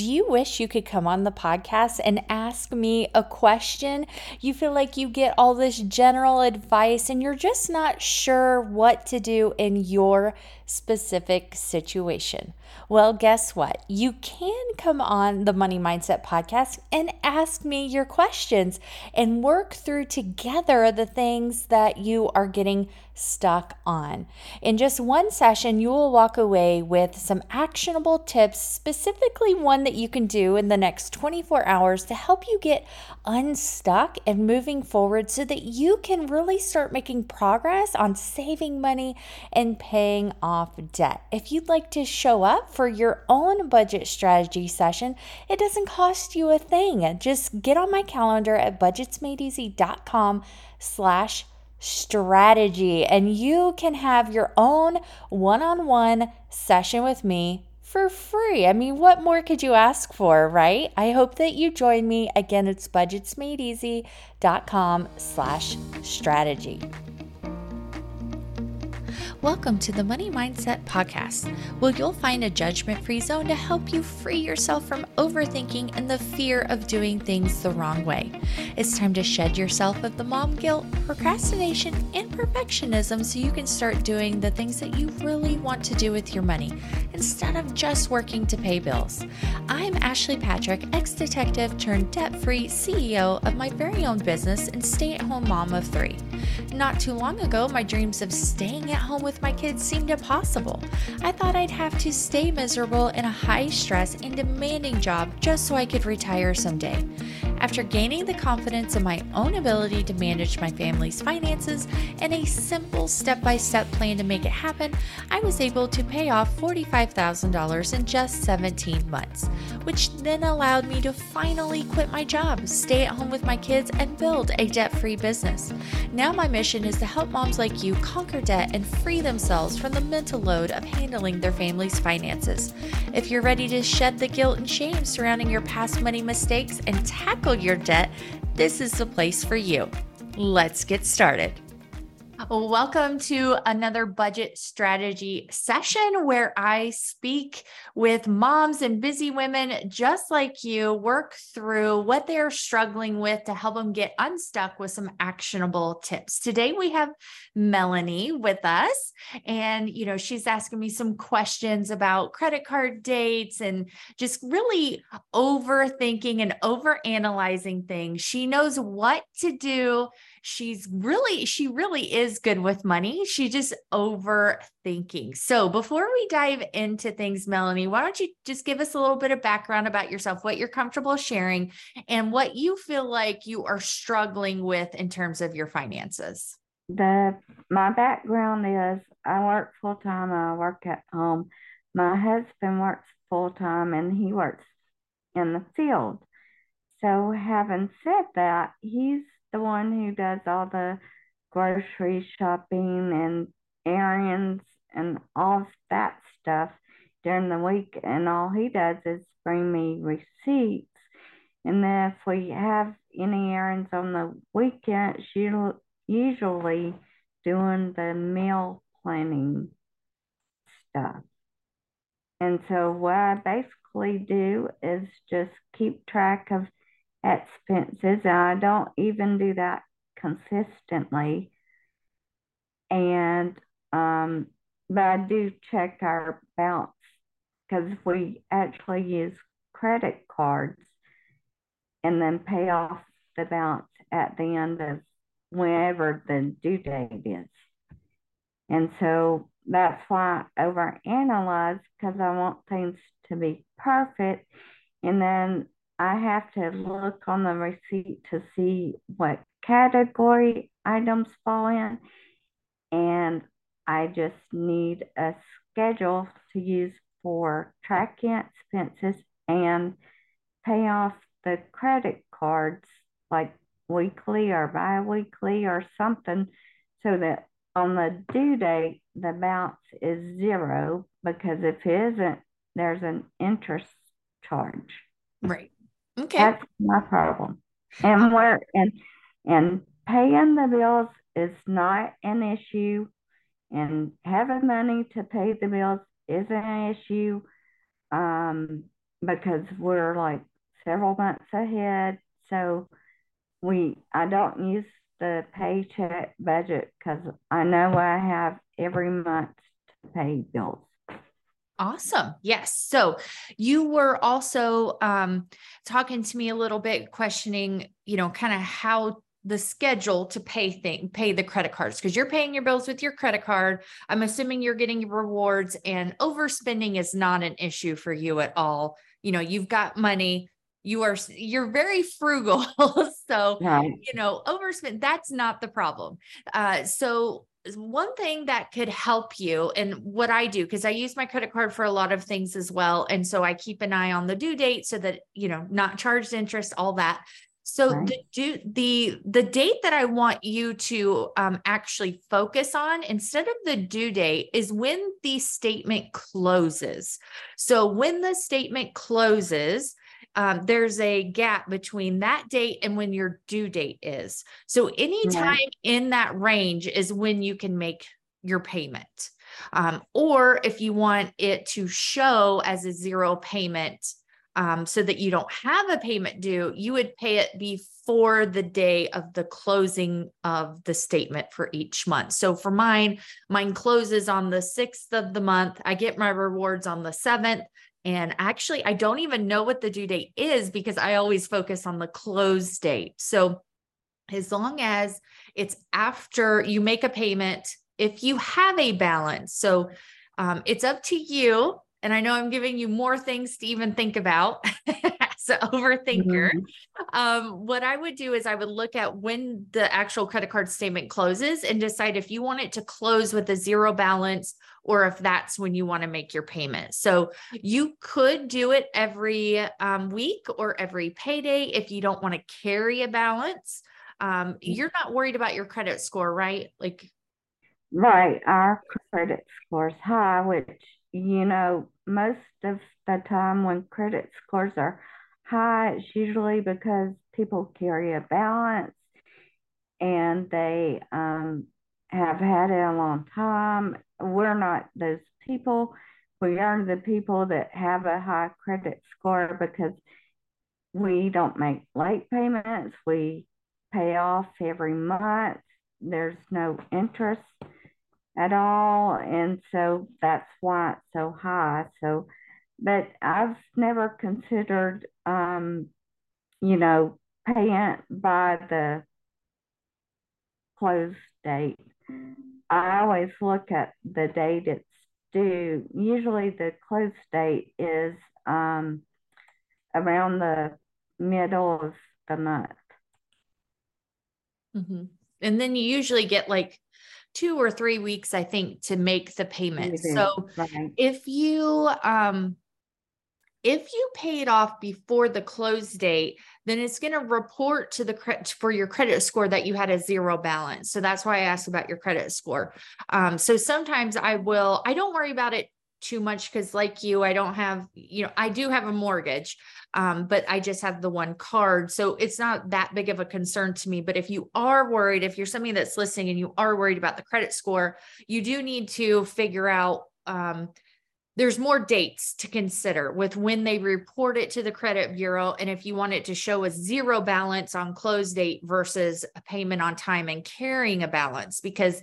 Do you wish you could come on the podcast and ask me a question? You feel like you get all this general advice and you're just not sure what to do in your specific situation. Well, guess what? You can come on the Money Mindset Podcast and ask me your questions and work through together the things that you are getting stuck on. In just one session, you will walk away with some actionable tips, specifically one that you can do in the next 24 hours to help you get unstuck and moving forward so that you can really start making progress on saving money and paying off debt. If you'd like to show up for your own budget strategy session, it doesn't cost you a thing. Just get on my calendar at budgetsmadeeasy.com/strategy, and you can have your own one-on-one session with me for free. I mean, what more could you ask for, right? I hope that you join me. Again, it's budgetsmadeeasy.com/strategy. Welcome to the Money Mindset Podcast, where you'll find a judgment-free zone to help you free yourself from overthinking and the fear of doing things the wrong way. It's time to shed yourself of the mom guilt, procrastination, and perfectionism so you can start doing the things that you really want to do with your money instead of just working to pay bills. I'm Ashley Patrick, ex-detective turned debt-free CEO of my very own business and stay-at-home mom of three. Not too long ago, my dreams of staying at home with my kids seemed impossible. I thought I'd have to stay miserable in a high-stress and demanding job just so I could retire someday. After gaining the confidence in my own ability to manage my family's finances and a simple step-by-step plan to make it happen, I was able to pay off $45,000 in just 17 months, which then allowed me to finally quit my job, stay at home with my kids, and build a debt-free business. Now my mission is to help moms like you conquer debt and free themselves from the mental load of handling their family's finances. If you're ready to shed the guilt and shame surrounding your past money mistakes and tackle your debt, this is the place for you. Let's get started. Welcome to another budget strategy session where I speak with moms and busy women just like you, work through what they're struggling with to help them get unstuck with some actionable tips. Today we have Melanie with us, and she's asking me some questions about credit card dates and just really overthinking and overanalyzing things. She knows what to do. She really is good with money. She's just overthinking. So before we dive into things, Melanie, why don't you just give us a little bit of background about yourself, what you're comfortable sharing, and what you feel like you are struggling with in terms of your finances? My background is I work full-time. I work at home. My husband works full-time and he works in the field. So having said that, he's the one who does all the grocery shopping and errands and all that stuff during the week. And all he does is bring me receipts. And then if we have any errands on the weekend, she's usually doing the meal planning stuff. And so what I basically do is just keep track of expenses, and I don't even do that consistently, and but I do check our balance because we actually use credit cards and then pay off the balance at the end of whenever the due date is. And so that's why I overanalyze, because I want things to be perfect, and then I have to look on the receipt to see what category items fall in, and I just need a schedule to use for tracking expenses and pay off the credit cards like weekly or bi-weekly or something, so that on the due date, the balance is zero, because if it isn't, there's an interest charge. Right. Okay. That's my problem. And and paying the bills is not an issue, and having money to pay the bills isn't an issue. because we're like several months ahead. So I don't use the paycheck budget because I know I have every month to pay bills. Awesome. Yes. So you were also talking to me a little bit, questioning, kind of how the schedule to pay the credit cards, because you're paying your bills with your credit card. I'm assuming you're getting your rewards, and overspending is not an issue for you at all. You've got money. You're very frugal. So, right. Overspend, that's not the problem. So one thing that could help you, and what I do, because I use my credit card for a lot of things as well. And so I keep an eye on the due date so that, not charged interest, all that. So right. the date that I want you to actually focus on instead of the due date is when the statement closes. So when the statement closes, there's a gap between that date and when your due date is. So anytime right. in that range is when you can make your payment. Or if you want it to show as a zero payment, so that you don't have a payment due, you would pay it before the day of the closing of the statement for each month. So for mine closes on the 6th of the month. I get my rewards on the 7th. And actually, I don't even know what the due date is because I always focus on the close date. So as long as it's after you make a payment, if you have a balance, so it's up to you. And I know I'm giving you more things to even think about as an overthinker. Mm-hmm. What I would do is I would look at when the actual credit card statement closes and decide if you want it to close with a zero balance or if that's when you want to make your payment. So you could do it every week or every payday if you don't want to carry a balance. You're not worried about your credit score, right? Right. Our credit score is high, which, most of the time when credit scores are high, it's usually because people carry a balance and they have had it a long time. We're not those people. We are the people that have a high credit score because we don't make late payments. We pay off every month. There's no interest at all, and so that's why it's so high. So, but I've never considered, paying by the close date. I always look at the date it's due. Usually, the close date is around the middle of the month. Mm-hmm. And then you usually get 2 or 3 weeks, I think, to make the payment. Mm-hmm. So right. If you pay it off before the close date, then it's going to report to for your credit score that you had a zero balance. So that's why I asked about your credit score. So sometimes I don't worry about it too much because like you, I don't have, I do have a mortgage, but I just have the one card. So it's not that big of a concern to me. But if you are worried, if you're somebody that's listening and you are worried about the credit score, you do need to figure out, there's more dates to consider with when they report it to the credit bureau. And if you want it to show a zero balance on close date versus a payment on time and carrying a balance, because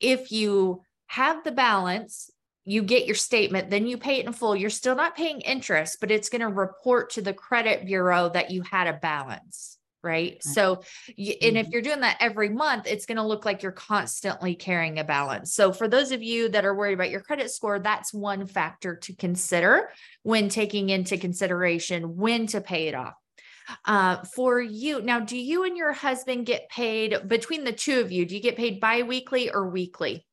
if you have the balance, you get your statement, then you pay it in full. You're still not paying interest, but it's going to report to the credit bureau that you had a balance, right? So, and if you're doing that every month, it's going to look like you're constantly carrying a balance. So for those of you that are worried about your credit score, that's one factor to consider when taking into consideration when to pay it off. For you, now, do you and your husband get paid, between the two of you, do you get paid bi-weekly or weekly?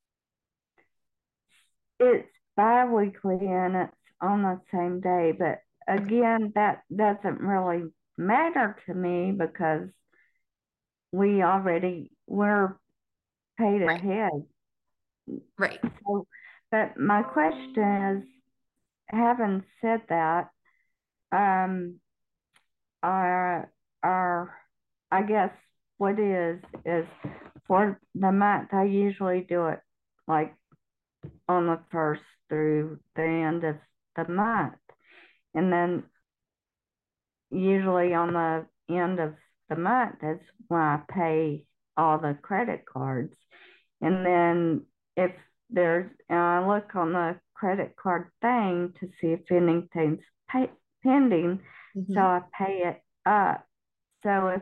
It's bi-weekly and it's on the same day. But again, that doesn't really matter to me because we're paid right. ahead. Right. So, but my question is, having said that, I guess what is for the month, I usually do it on the first through the end of the month. And then usually on the end of the month, that's when I pay all the credit cards. And then if there's, and I look on the credit card thing to see if anything's pending, mm-hmm. so I pay it up. So if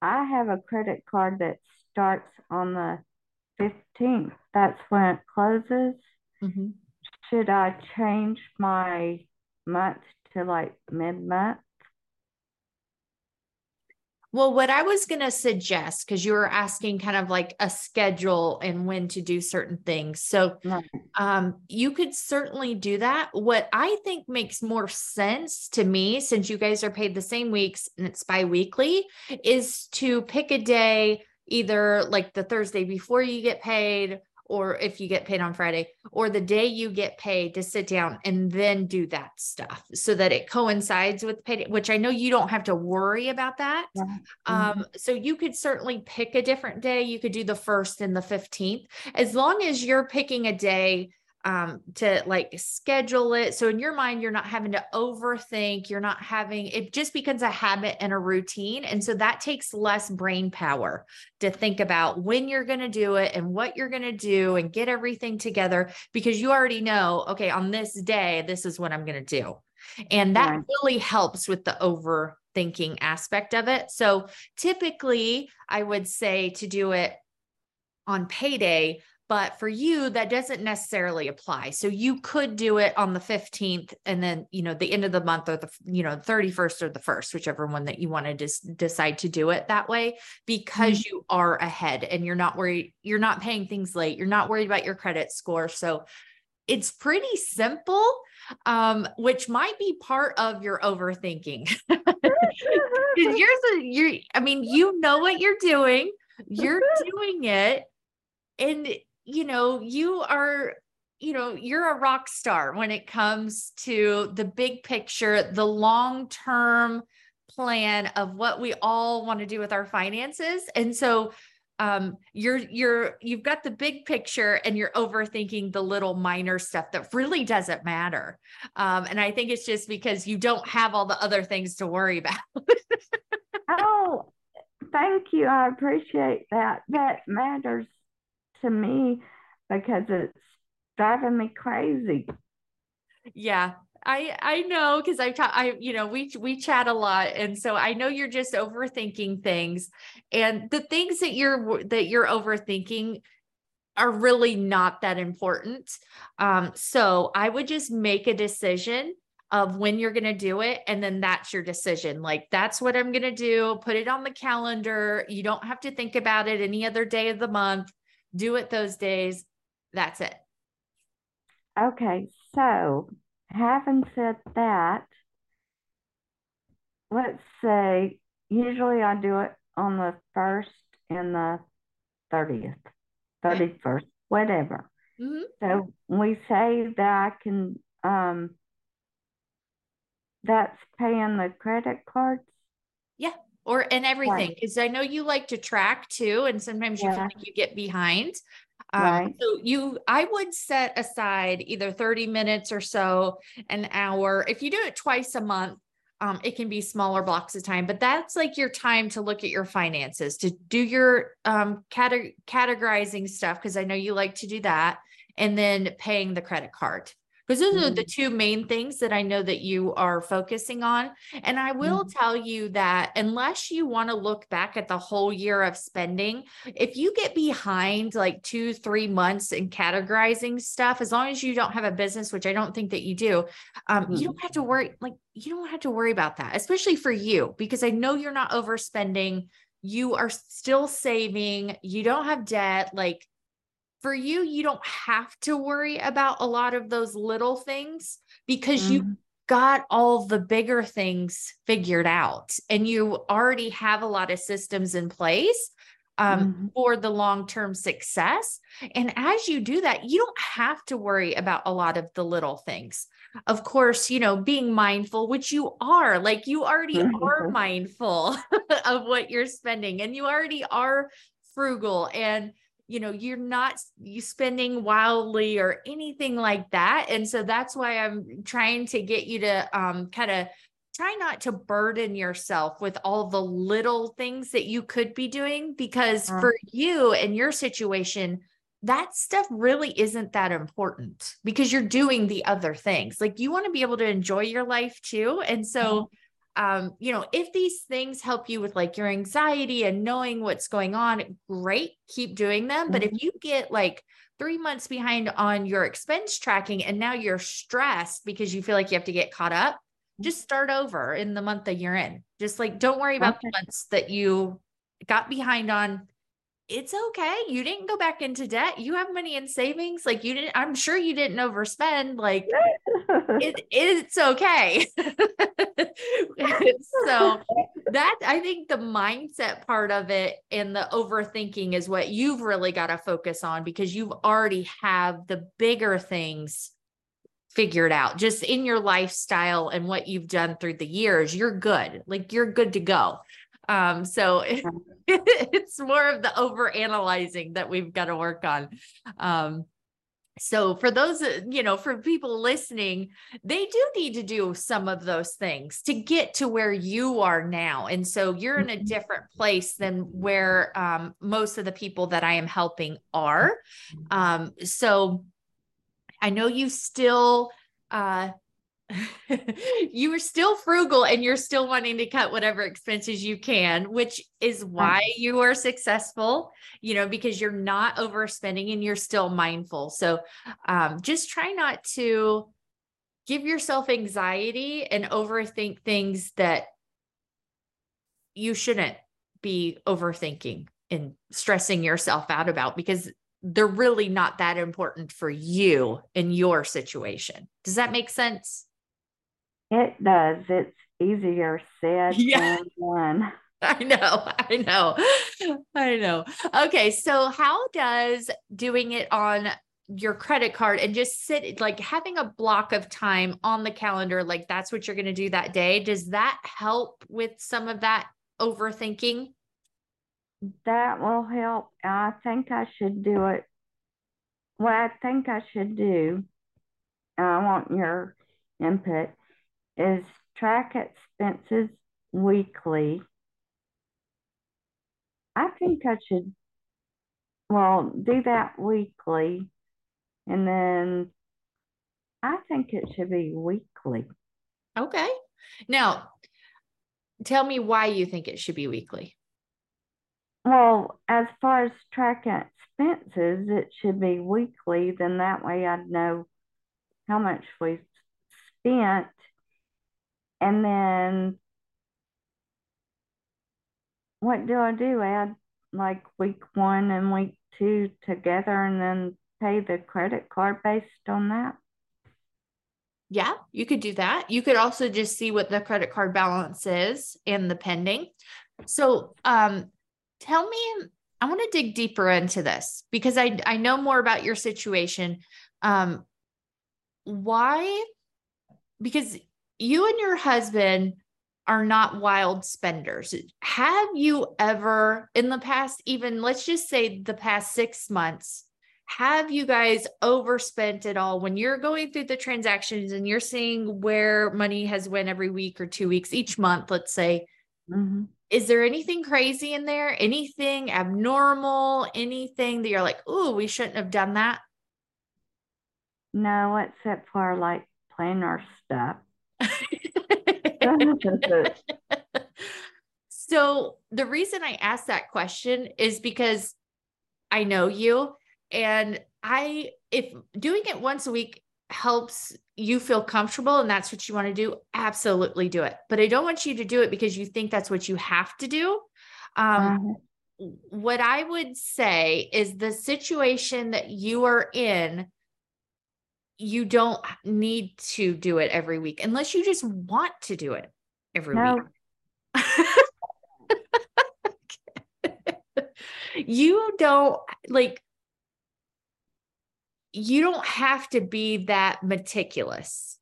I have a credit card that starts on the 15th, that's when it closes. Mm-hmm. Should I change my month to like mid-month? Well, what I was going to suggest, because you were asking kind of like a schedule and when to do certain things. So you could certainly do that. What I think makes more sense to me, since you guys are paid the same weeks and it's biweekly, is to pick a day, either like the Thursday before you get paid, or if you get paid on Friday, or the day you get paid, to sit down and then do that stuff so that it coincides with payday, which I know you don't have to worry about that. Yeah. So you could certainly pick a different day. You could do the 1st and the 15th, as long as you're picking a day to like schedule it. So in your mind, you're not having to overthink. You're not having, it just becomes a habit and a routine. And so that takes less brain power to think about when you're going to do it and what you're going to do and get everything together, because you already know, okay, on this day, this is what I'm going to do. And that really helps with the overthinking aspect of it. So typically I would say to do it on payday, but for you, that doesn't necessarily apply. So you could do it on the 15th and then, you know, the end of the month, or the, you know, 31st or the 1st, whichever one that you want to decide to do it that way, because mm-hmm. you are ahead and you're not worried. You're not paying things late. You're not worried about your credit score. So it's pretty simple, which might be part of your overthinking. You know what you're doing. You're doing it. And you're a rock star when it comes to the big picture, the long-term plan of what we all want to do with our finances. And so you've got the big picture and you're overthinking the little minor stuff that really doesn't matter. And I think it's just because you don't have all the other things to worry about. Oh, thank you. I appreciate that. That matters to me, because it's driving me crazy. Yeah, I know, because we chat a lot, and so I know you're just overthinking things, and the things that you're overthinking are really not that important. So I would just make a decision of when you're going to do it. And then that's your decision. Like, that's what I'm going to do. Put it on the calendar. You don't have to think about it any other day of the month. Do it those days. That's it. Okay. So having said that, let's say usually I do it on the 1st and the 30th, 31st, whatever. Mm-hmm. So we say that I can, that's paying the credit cards. Yeah. Or, and everything, because I know you like to track too. And sometimes you feel like you get behind. So I would set aside either 30 minutes or so, an hour. If you do it twice a month, it can be smaller blocks of time, but that's like your time to look at your finances, to do your categorizing stuff, because I know you like to do that. And then paying the credit card. Because those are the two main things that I know that you are focusing on. And I will tell you that unless you want to look back at the whole year of spending, if you get behind like 2-3 months in categorizing stuff, as long as you don't have a business, which I don't think that you do, you don't have to worry. Like, you don't have to worry about that, especially for you, because I know you're not overspending. You are still saving. You don't have debt. Like, for you, you don't have to worry about a lot of those little things, because you got all the bigger things figured out and you already have a lot of systems in place for the long-term success. And as you do that, you don't have to worry about a lot of the little things. Of course, being mindful, which you are, like, you already are mindful of what you're spending, and you already are frugal, and you're not spending wildly or anything like that. And so that's why I'm trying to get you to kind of try not to burden yourself with all the little things that you could be doing, because for you and your situation, that stuff really isn't that important because you're doing the other things. Like, you want to be able to enjoy your life too. And so, you know, if these things help you with like your anxiety and knowing what's going on, great, keep doing them. But if you get like 3 months behind on your expense tracking and now you're stressed because you feel like you have to get caught up, just start over in the month that you're in. Just like, don't worry about the months that you got behind on. It's okay. You didn't go back into debt. You have money in savings. Like, you didn't, I'm sure you didn't overspend. Like it's okay. So that, I think the mindset part of it and the overthinking is what you've really got to focus on, because you've already have the bigger things figured out just in your lifestyle and what you've done through the years. You're good. Like, you're good to go. So it's more of the over analyzing that we've got to work on. So for those, you know, for people listening, they do need to do some of those things to get to where you are now. And so you're in a different place than where, most of the people that I am helping are. So I know you still, you are still frugal and you're still wanting to cut whatever expenses you can, which is why you are successful, you know, because you're not overspending and you're still mindful. So, just try not to give yourself anxiety and overthink things that you shouldn't be overthinking and stressing yourself out about, because they're really not that important for you in your situation. Does that make sense? It does. It's easier said than done. I know. Okay. So how does doing it on your credit card and just sit, like having a block of time on the calendar, like that's what you're going to do that day, does that help with some of that overthinking? That will help. I think I should do it. What I think I should do, I want your input, is track expenses weekly. I think I should, well, do that weekly. And then I think it should be weekly. Okay. Now, tell me why you think it should be weekly. Well, as far as tracking expenses, it should be weekly. Then that way I'd know how much we've spent. And then what do I do? Add like week one and week two together and then pay the credit card based on that? Yeah, you could do that. You could also just see what the credit card balance is and the pending. So tell me, I want to dig deeper into this because I know more about your situation. Why? Because you and your husband are not wild spenders. Have you ever in the past, even let's just say the past 6 months, have you guys overspent at all when you're going through the transactions and you're seeing where money has went every week or 2 weeks, each month, let's say, is there anything crazy in there? Anything abnormal, anything that you're like, oh, we shouldn't have done that? No, except for like planner stuff. So the reason I asked that question is because I know you, and if doing it once a week helps you feel comfortable and that's what you want to do, absolutely do it. But I don't want you to do it because you think that's what you have to do. What I would say is the situation that you are in, you don't need to do it every week unless you just want to do it every week. You don't have to be that meticulous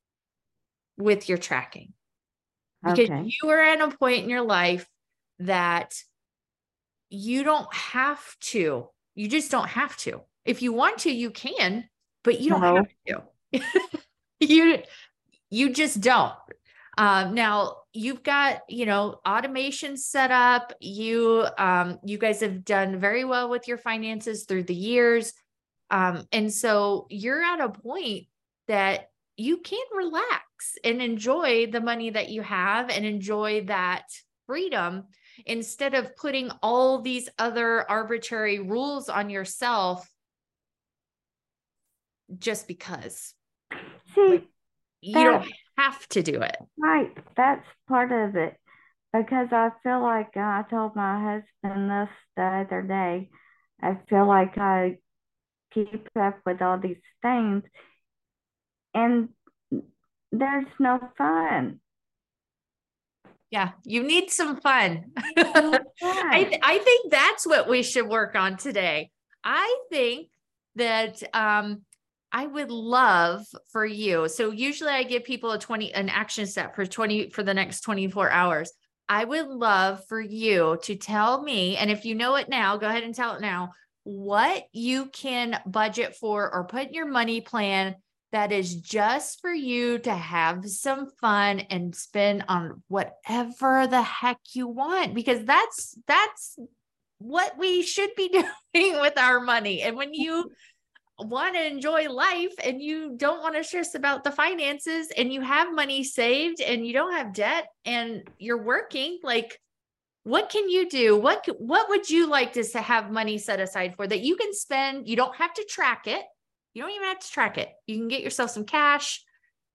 with your tracking because you are at a point in your life that you don't have to. You just don't have to. If you want to, you can, but you don't have to. You just don't. Now you've got, automation set up. You guys have done very well with your finances through the years. And so you're at a point that you can relax and enjoy the money that you have and enjoy that freedom instead of putting all these other arbitrary rules on yourself just because. See, you don't have to do it. Right. That's part of it. Because I feel like I told my husband this the other day, I feel like I keep up with all these things and there's no fun. Yeah, you need some fun. Yeah. I think that's what we should work on today. I think that I would love for you. So usually I give people an action step for the next 24 hours. I would love for you to tell me, and if you know it now, go ahead and tell it now, what you can budget for or put in your money plan that is just for you to have some fun and spend on whatever the heck you want, because that's what we should be doing with our money. And when you want to enjoy life and you don't want to stress about the finances and you have money saved and you don't have debt and you're working, like, what can you do? What would you like to have money set aside for that you can spend? You don't have to track it. You don't even have to track it. You can get yourself some cash.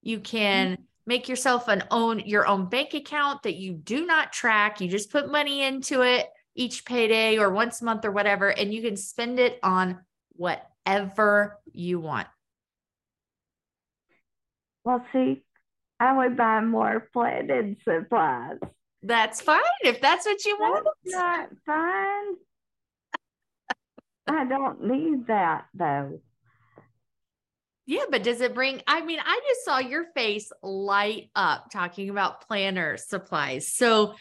You can make yourself your own bank account that you do not track. You just put money into it each payday or once a month or whatever, and you can spend it on whatever you want. Well, see, I would buy more planted supplies. That's fine if that's what you want. That's not fine. I don't need that though. Yeah, but does it bring, I just saw your face light up talking about planner supplies. So,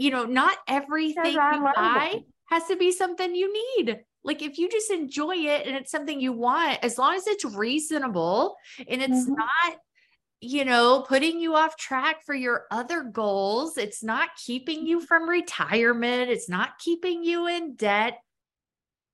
not everything you buy has to be something you need. Like if you just enjoy it and it's something you want, as long as it's reasonable and it's not, putting you off track for your other goals, it's not keeping you from retirement, it's not keeping you in debt.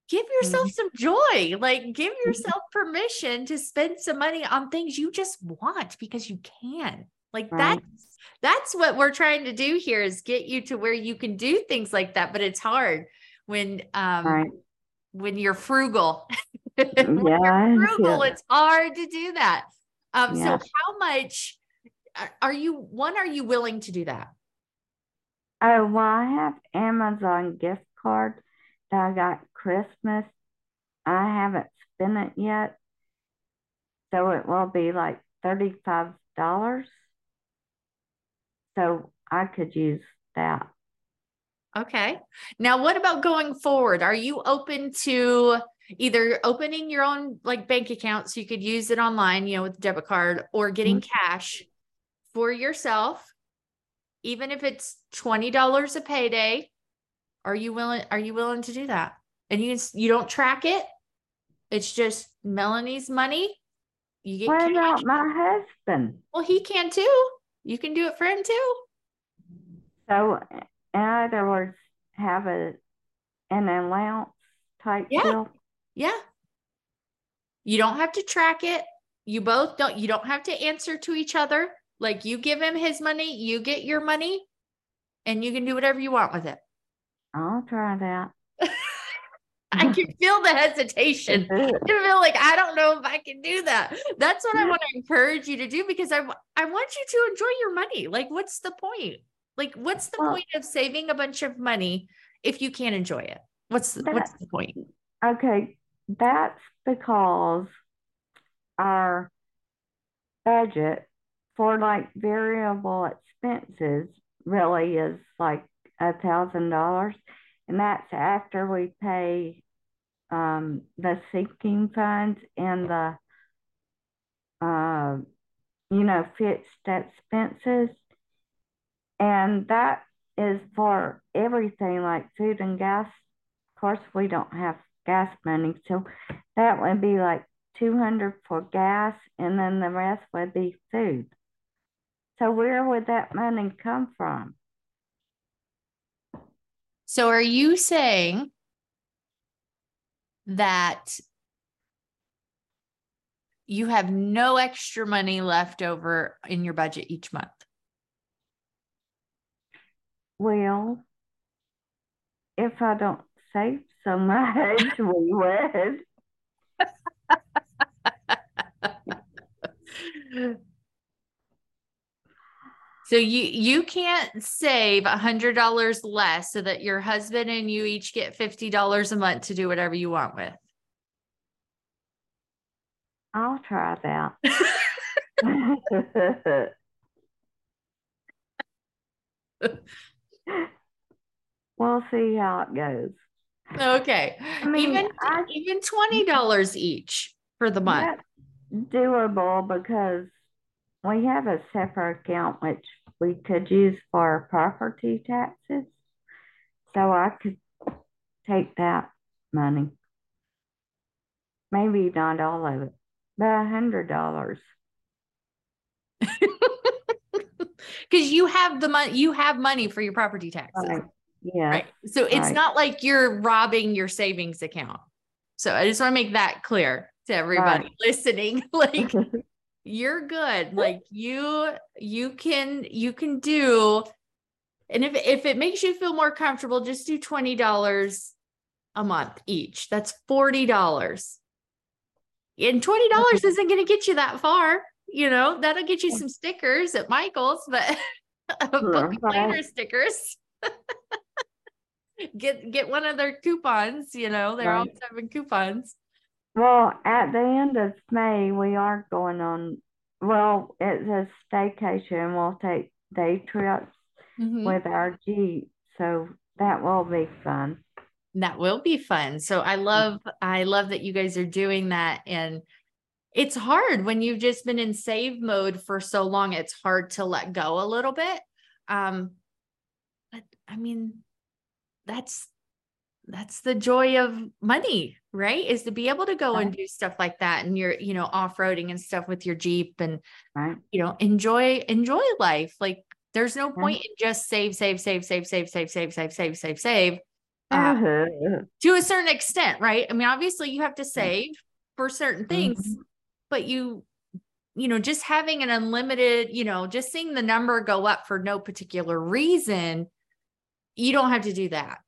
Give yourself some joy, like give yourself permission to spend some money on things you just want because you can. Like that's what we're trying to do here is get you to where you can do things like that. But it's hard when you're frugal. It's hard to do that. So how much are you willing to do that? Oh, well, I have Amazon gift cards that I got Christmas. I haven't spent it yet, so it will be like $35, so I could use that. Okay. Now what about going forward? Are you open to either opening your own like bank account so you could use it online, with a debit card, or getting cash for yourself, even if it's $20 a payday? Are you willing to do that? And you don't track it. It's just Melanie's money. You get cash. What about my husband? Well, he can too. You can do it for him too. So in other words, have an allowance type deal. Yeah. You don't have to track it. You don't have to answer to each other. Like you give him his money, you get your money, and you can do whatever you want with it. I'll try that. I can feel the hesitation. I feel like, I don't know if I can do that. That's what I want to encourage you to do, because I want you to enjoy your money. Like, what's the point? Like, what's the point of saving a bunch of money if you can't enjoy it? What's the point? Okay. That's because our budget for like variable expenses really is like $1,000. And that's after we pay the sinking funds and the, fixed expenses. And that is for everything like food and gas. Of course, we don't have gas money. So that would be like $200 for gas. And then the rest would be food. So where would that money come from? So are you saying that you have no extra money left over in your budget each month? Well, if I don't save so much, we would. So you can't save $100 less so that your husband and you each get $50 a month to do whatever you want with. I'll try that. We'll see how it goes. Okay. I mean, even $20 each for the month. That's doable because we have a separate account, which we could use for property taxes. So I could take that money. Maybe not all of it, but $100. Because you have money for your property taxes. Right. Yeah. Right. So it's not like you're robbing your savings account. So I just want to make that clear to everybody listening. Like you're good. Like you can do, and if it makes you feel more comfortable, just do $20 a month each. That's $40. And $20 isn't going to get you that far. You know, that'll get you some stickers at Michael's, but book and planner stickers. Get one of their coupons, you know, they're always having coupons. Well, at the end of May, we are going on, well, it's a staycation. We'll take day trips with our Jeep. So that will be fun. That will be fun. So I love that you guys are doing that. And it's hard when you've just been in save mode for so long, it's hard to let go a little bit. But I mean, that's the joy of money, right? Is to be able to go and do stuff like that. And you're, you know, off-roading and stuff with your Jeep and, you know, enjoy life. Like there's no point in just save. To a certain extent, right? I mean, obviously you have to save for certain things, but you know, just having an unlimited, you know, just seeing the number go up for no particular reason, you don't have to do that.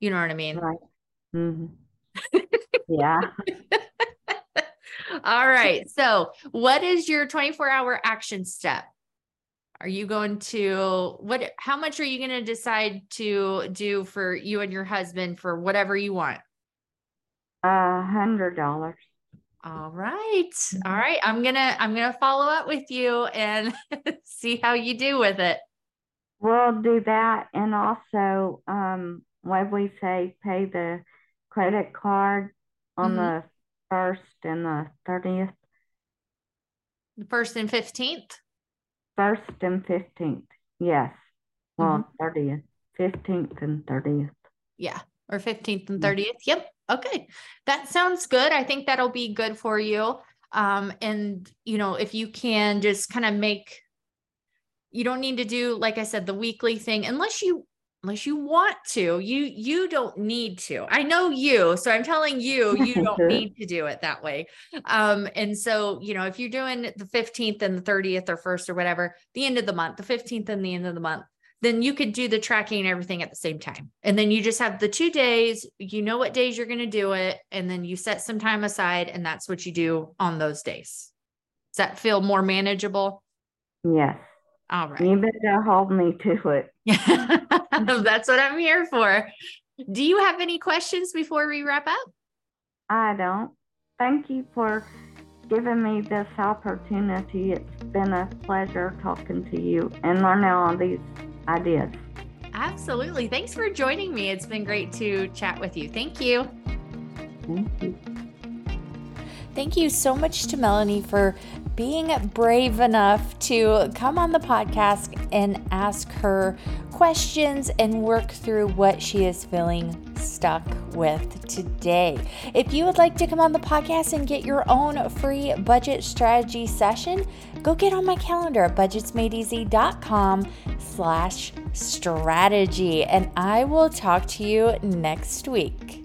You know what I mean? Right. Mm-hmm. Yeah. All right. So what is your 24-hour action step? Are you going to, how much are you going to decide to do for you and your husband for whatever you want? $100. All right. I'm going to follow up with you and see how you do with it. We'll do that. And also, what we say, pay the credit card on the 1st and the 30th. The 1st and 15th? 1st and 15th. Yes. Well, 30th, 15th and 30th. Yeah. Or 15th and 30th. Yep. Okay. That sounds good. I think that'll be good for you. And you know, if you can just kind of make, you don't need to do, like I said, the weekly thing, unless you want to, you don't need to. I know you, so I'm telling you don't need to do it that way. And so, you know, if you're doing the 15th and the 30th or 1st or whatever, the end of the month, the 15th and the end of the month, then you could do the tracking and everything at the same time. And then you just have the 2 days, you know what days you're going to do it. And then you set some time aside and that's what you do on those days. Does that feel more manageable? Yes. All right. You better hold me to it. That's what I'm here for. Do you have any questions before we wrap up? I don't. Thank you for giving me this opportunity. It's been a pleasure talking to you and learning all these ideas. Absolutely. Thanks for joining me. It's been great to chat with you. Thank you. Thank you. Thank you so much to Melanie for being brave enough to come on the podcast and ask her questions and work through what she is feeling stuck with today. If you would like to come on the podcast and get your own free budget strategy session, go get on my calendar at budgetsmadeeasy.com/strategy, and I will talk to you next week.